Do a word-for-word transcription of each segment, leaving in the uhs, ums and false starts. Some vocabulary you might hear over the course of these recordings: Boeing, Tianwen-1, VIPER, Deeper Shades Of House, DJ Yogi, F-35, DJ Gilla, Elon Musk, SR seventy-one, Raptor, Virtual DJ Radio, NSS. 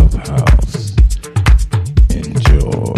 of house. Enjoy.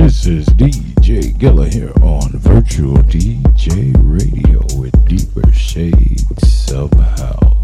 This is D J Gilla here on Virtual D J Radio with Deeper Shades Of House.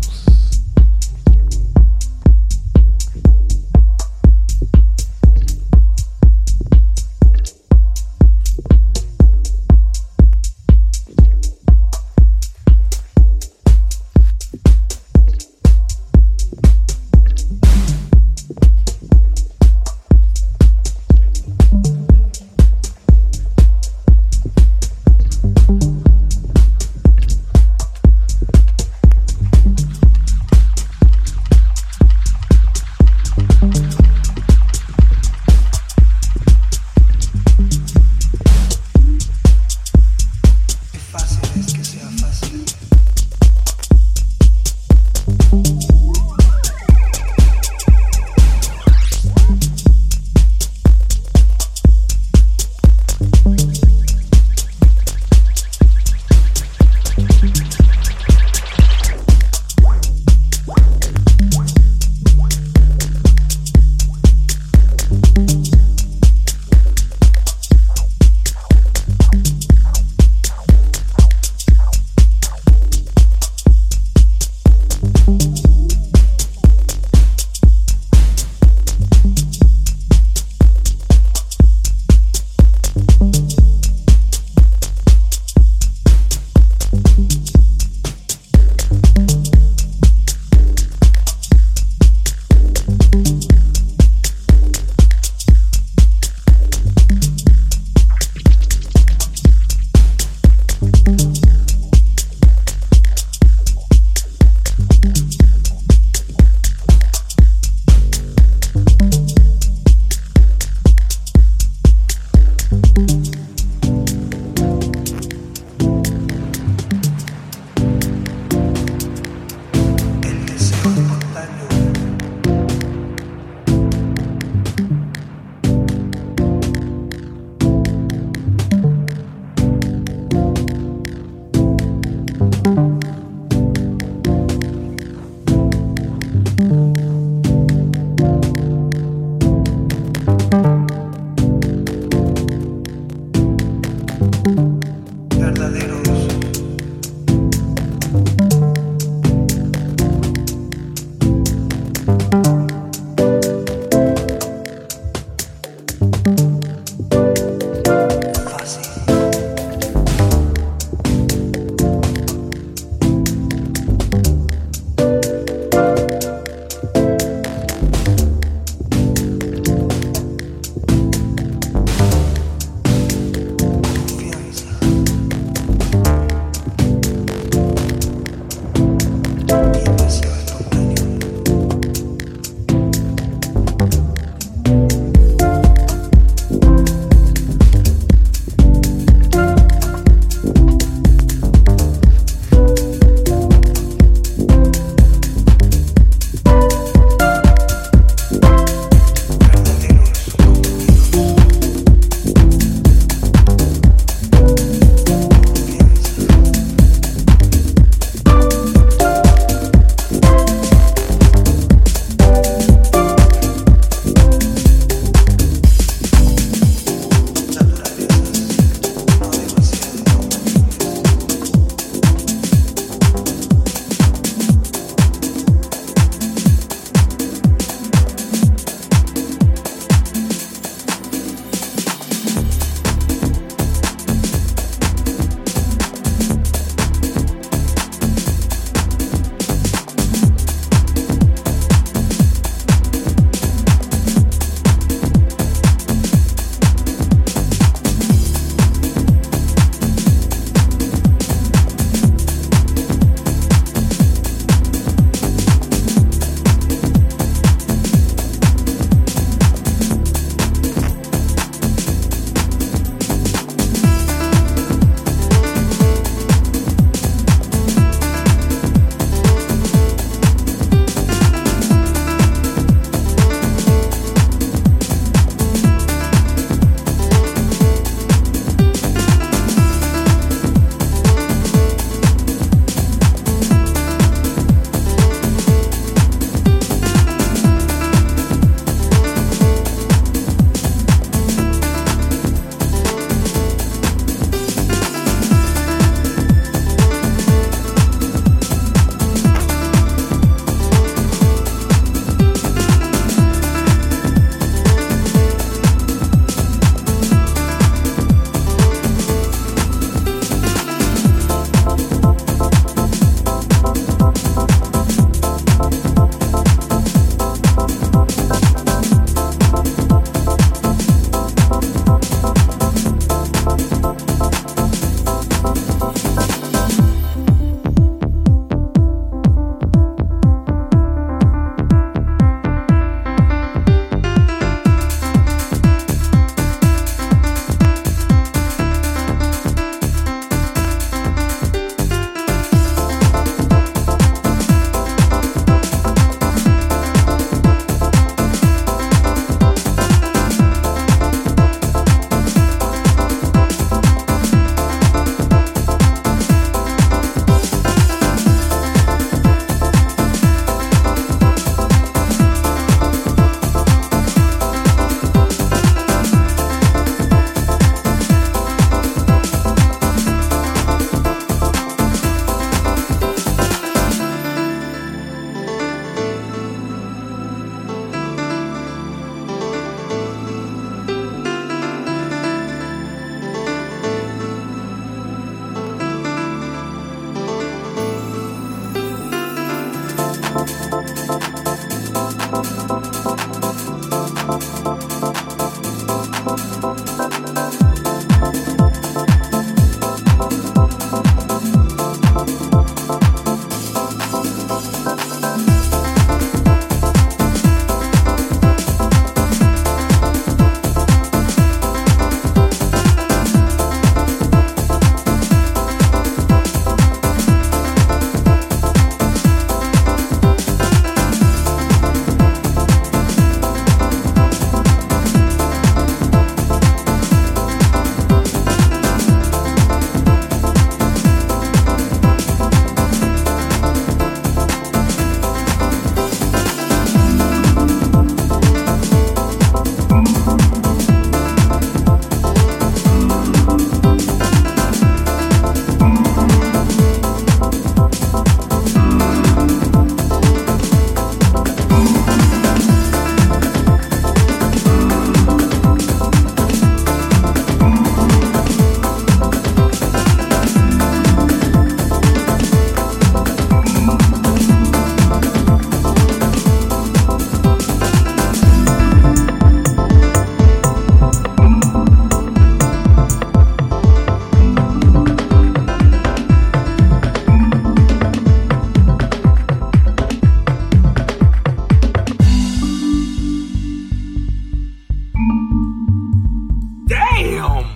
Welcome.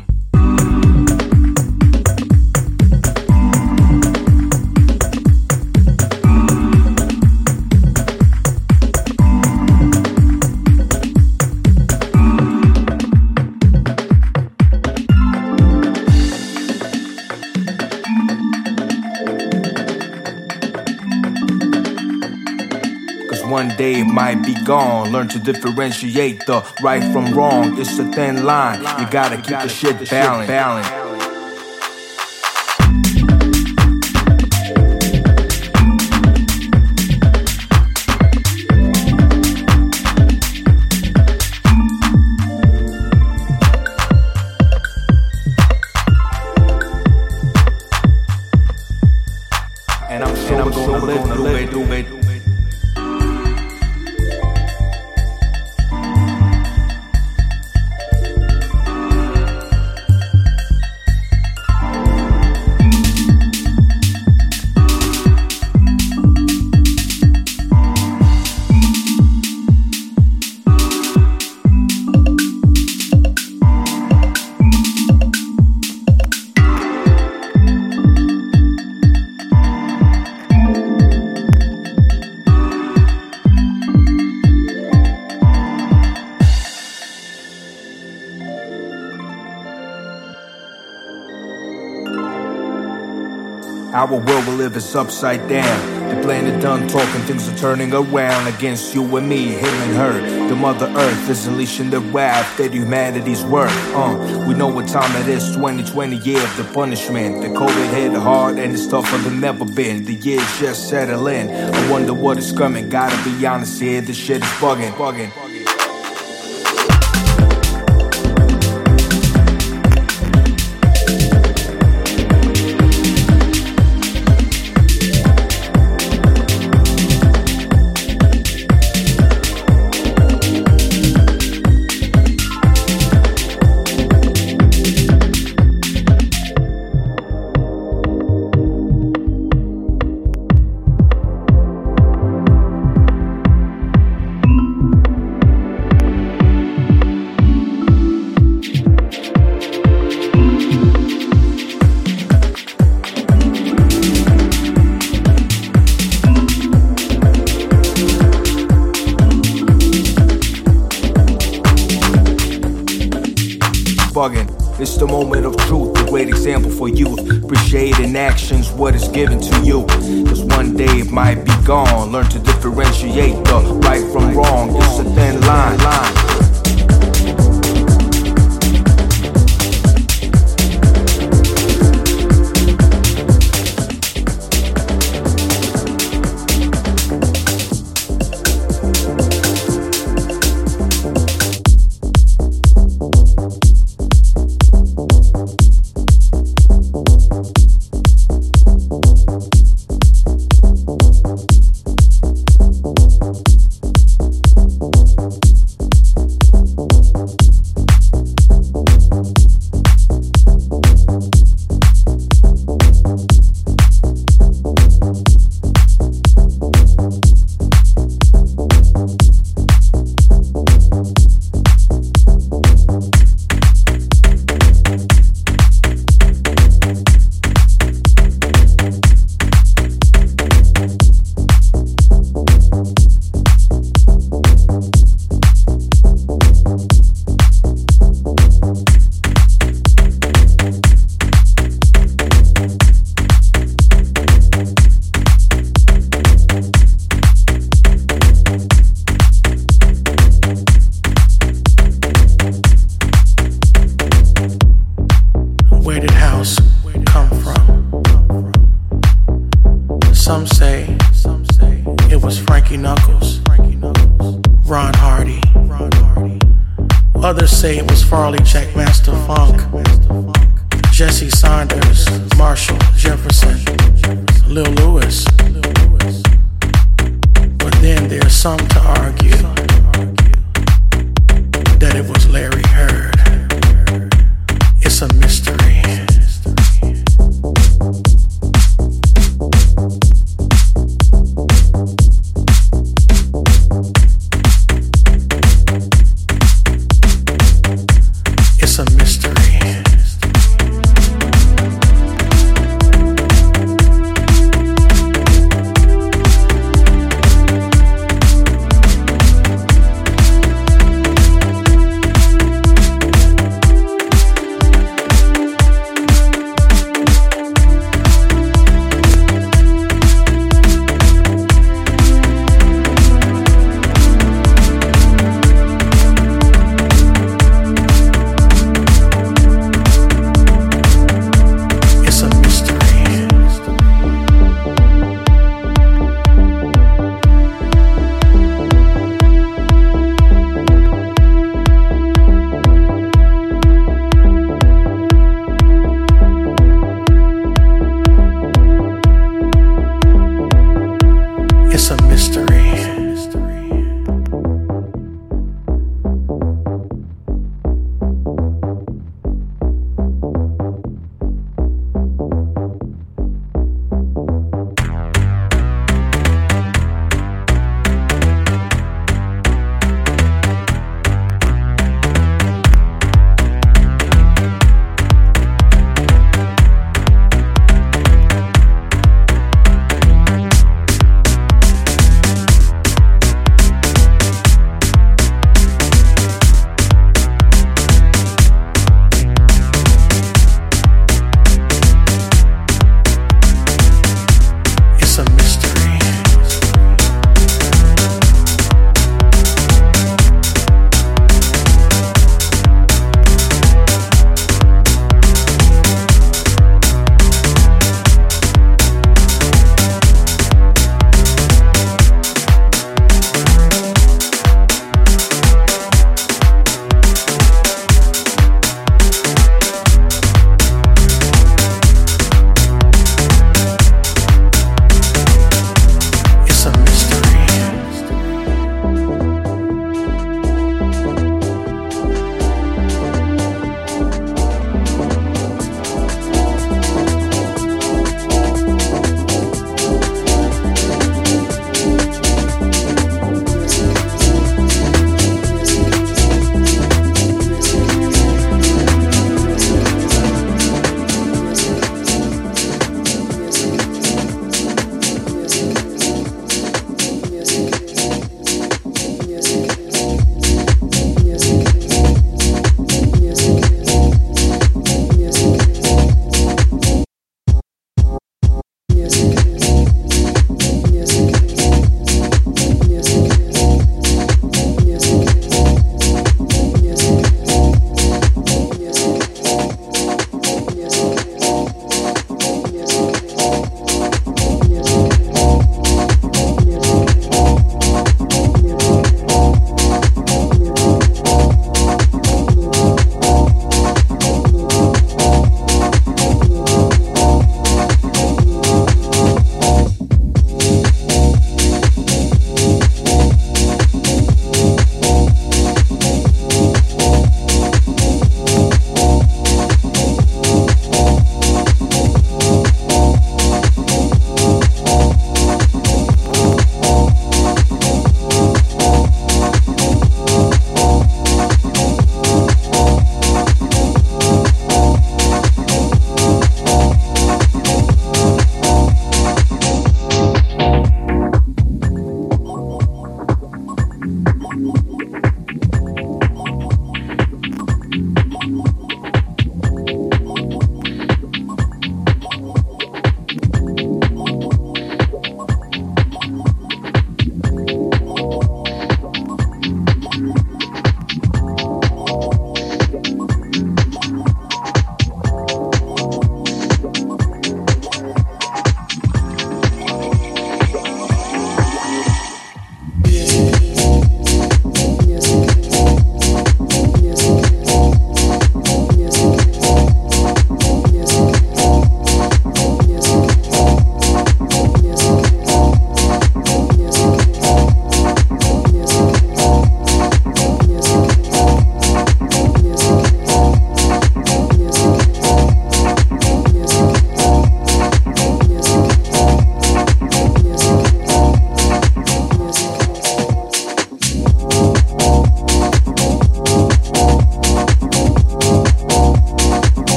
One day it might be gone. Learn to differentiate the right from wrong. It's a thin line. You gotta keep the shit balanced. And I'm so I'm gonna live, gonna live, do it. Our world we live is upside down. They're playing the dumb talk and things are turning around against you and me, him and her. The mother earth is unleashing the wrath that humanity's worth. Uh, we know what time it is, twenty twenty, year of the punishment. The COVID hit hard and it's tougher than ever been. The year's just settling. I wonder what is coming. Gotta be honest here, this shit is bugging. bugging. It's the moment of truth, a great example for youth. Appreciate in actions what is given to you. Cause one day it might be gone. Learn to differentiate the right from wrong. It's a thin line, line. It's a mystery.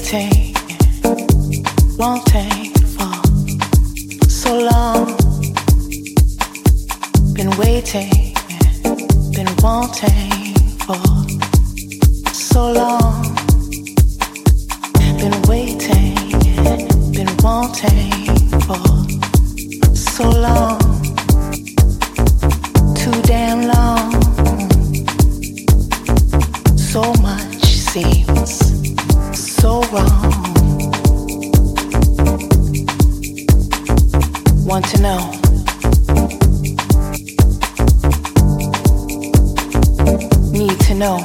waiting won't take for so long. Been waiting, been wanting for so long. Been waiting, been wanting for so long. Too damn long. So much seems so wrong. Want to know? Need to know.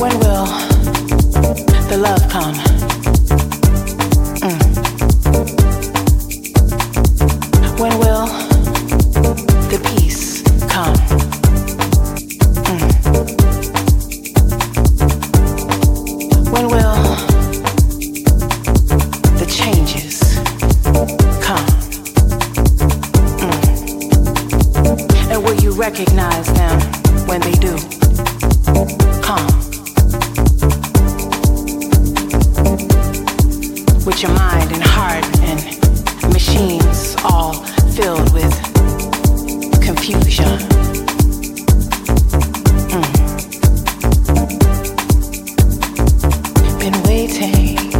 When will the love come? Mm. When will the peace come? Mm. When will the changes come? Mm. And will you recognize them when they do come? With your mind and heart and machines all filled with confusion. Mm. Been waiting,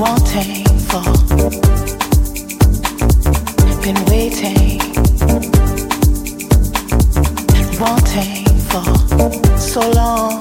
wanting for. Been waiting, wanting for so long.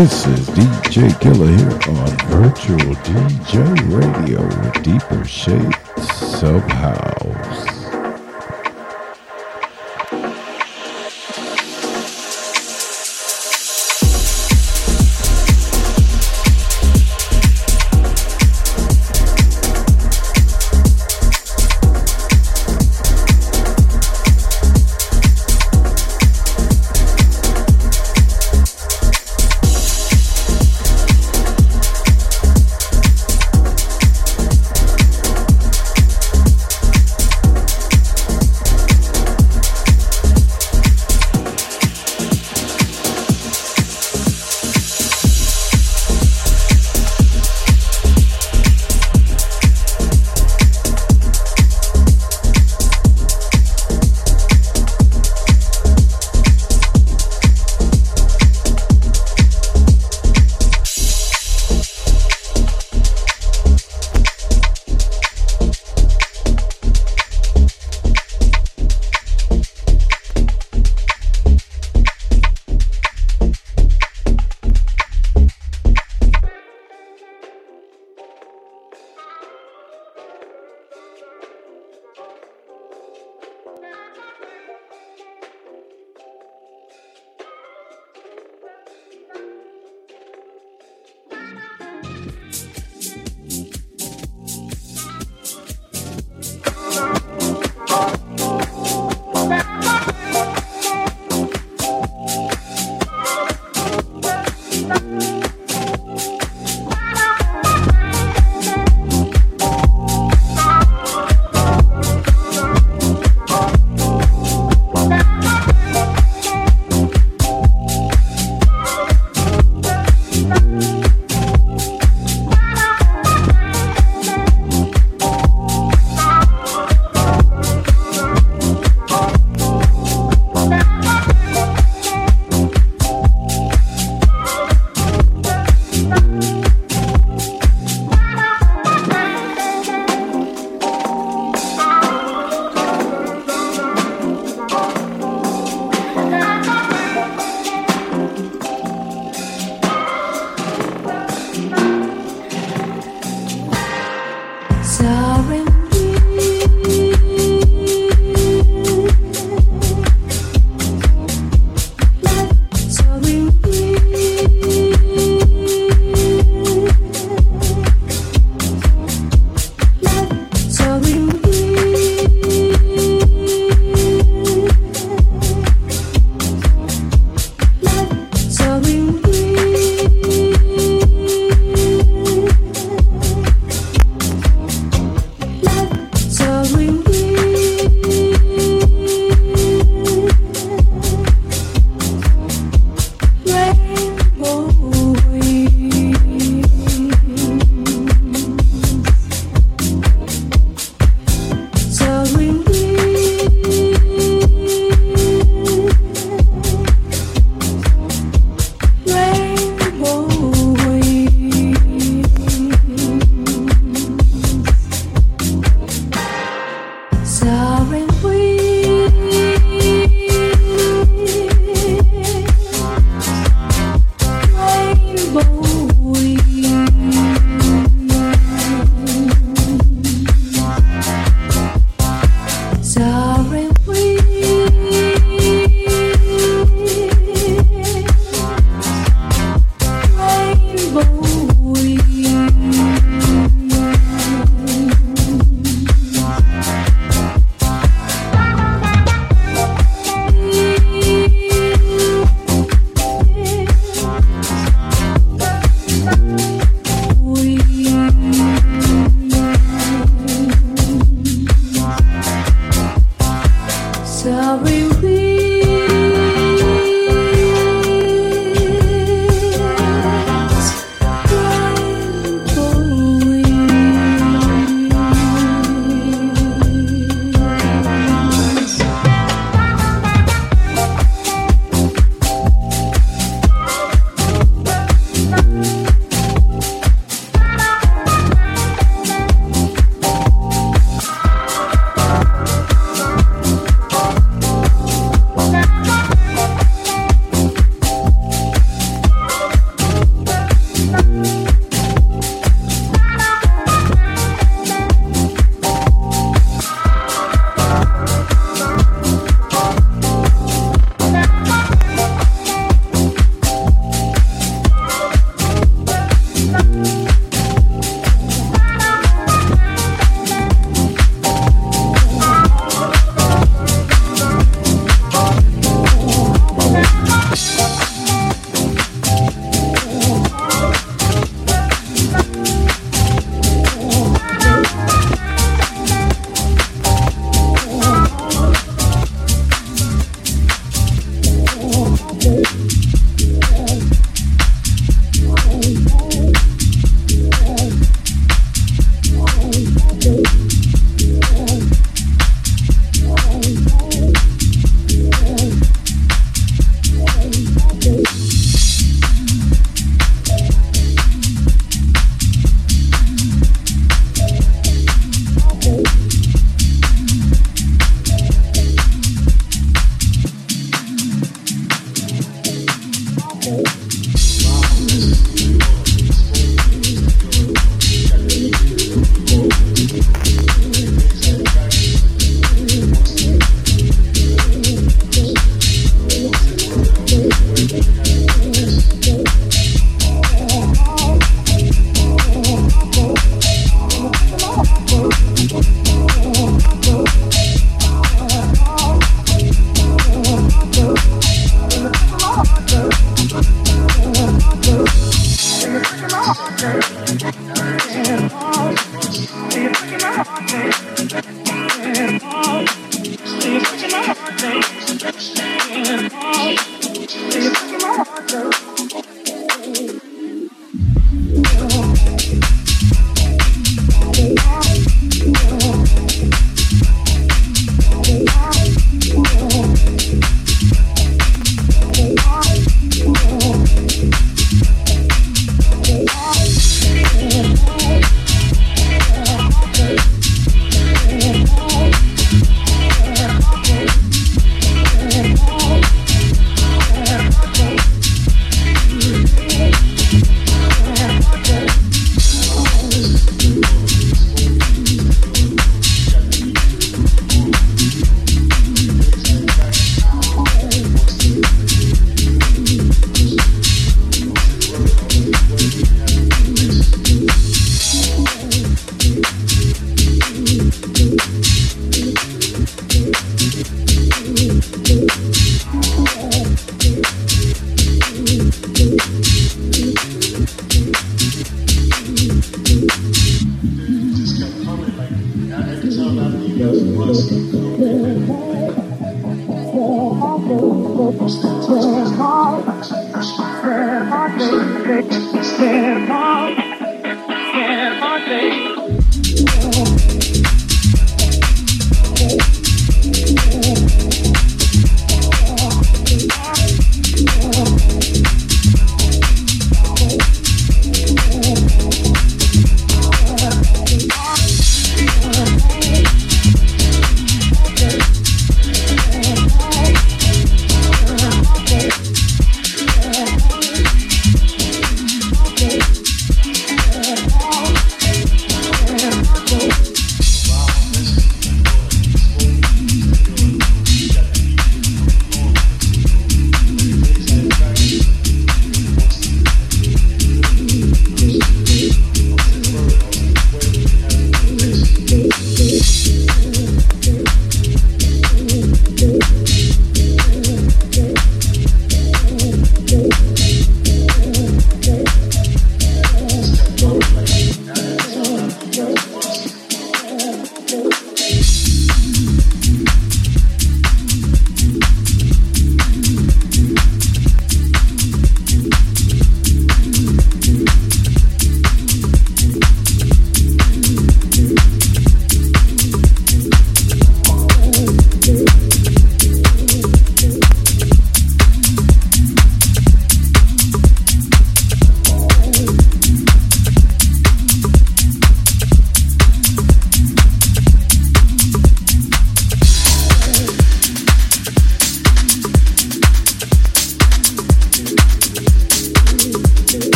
This is D J Gilla here on Virtual D J Radio with Deeper Shades Of House.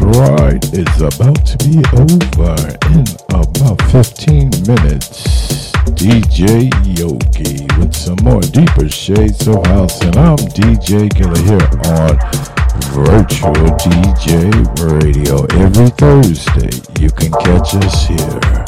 That's right, it's about to be over in about fifteen minutes. D J Yogi with some more Deeper Shades of House, and I'm D J Gilla here on Virtual D J Radio. Every Thursday, you can catch us here.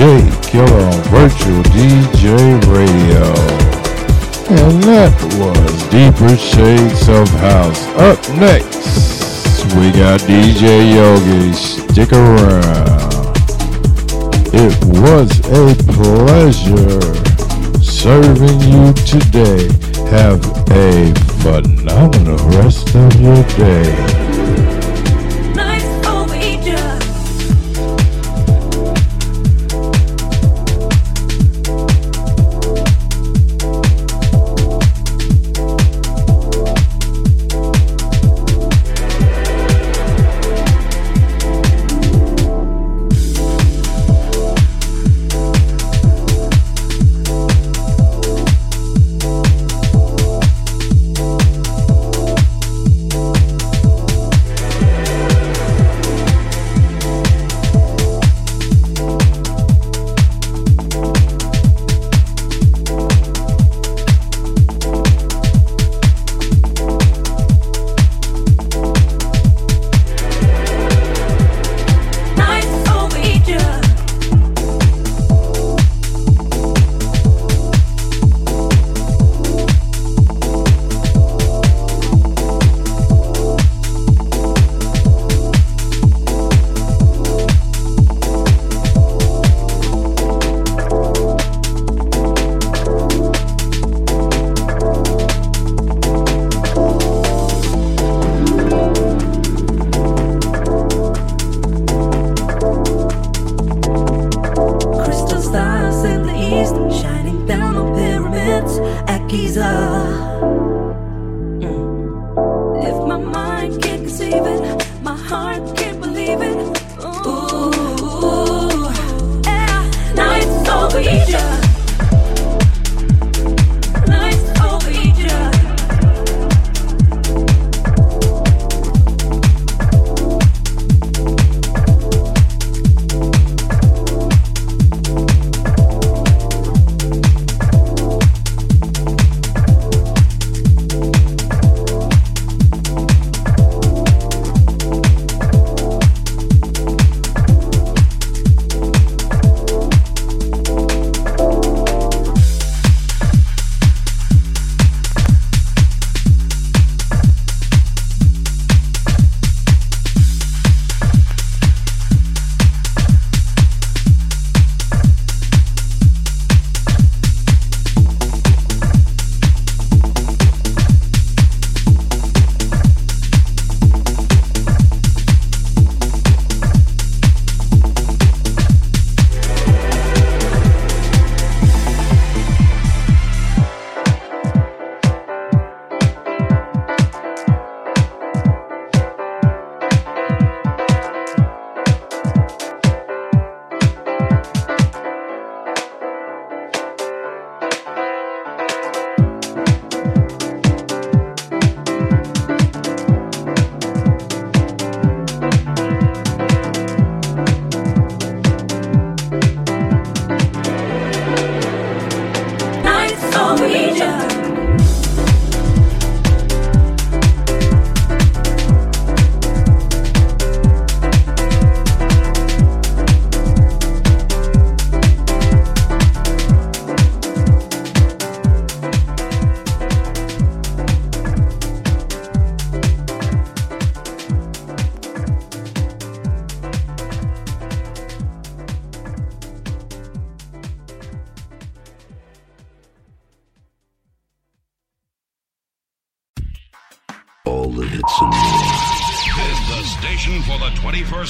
D J Gilla on Virtual D J Radio. And that was Deeper Shades of House. Up next, we got D J Yogi. Stick around. It was a pleasure serving you today. Have a phenomenal rest of your day.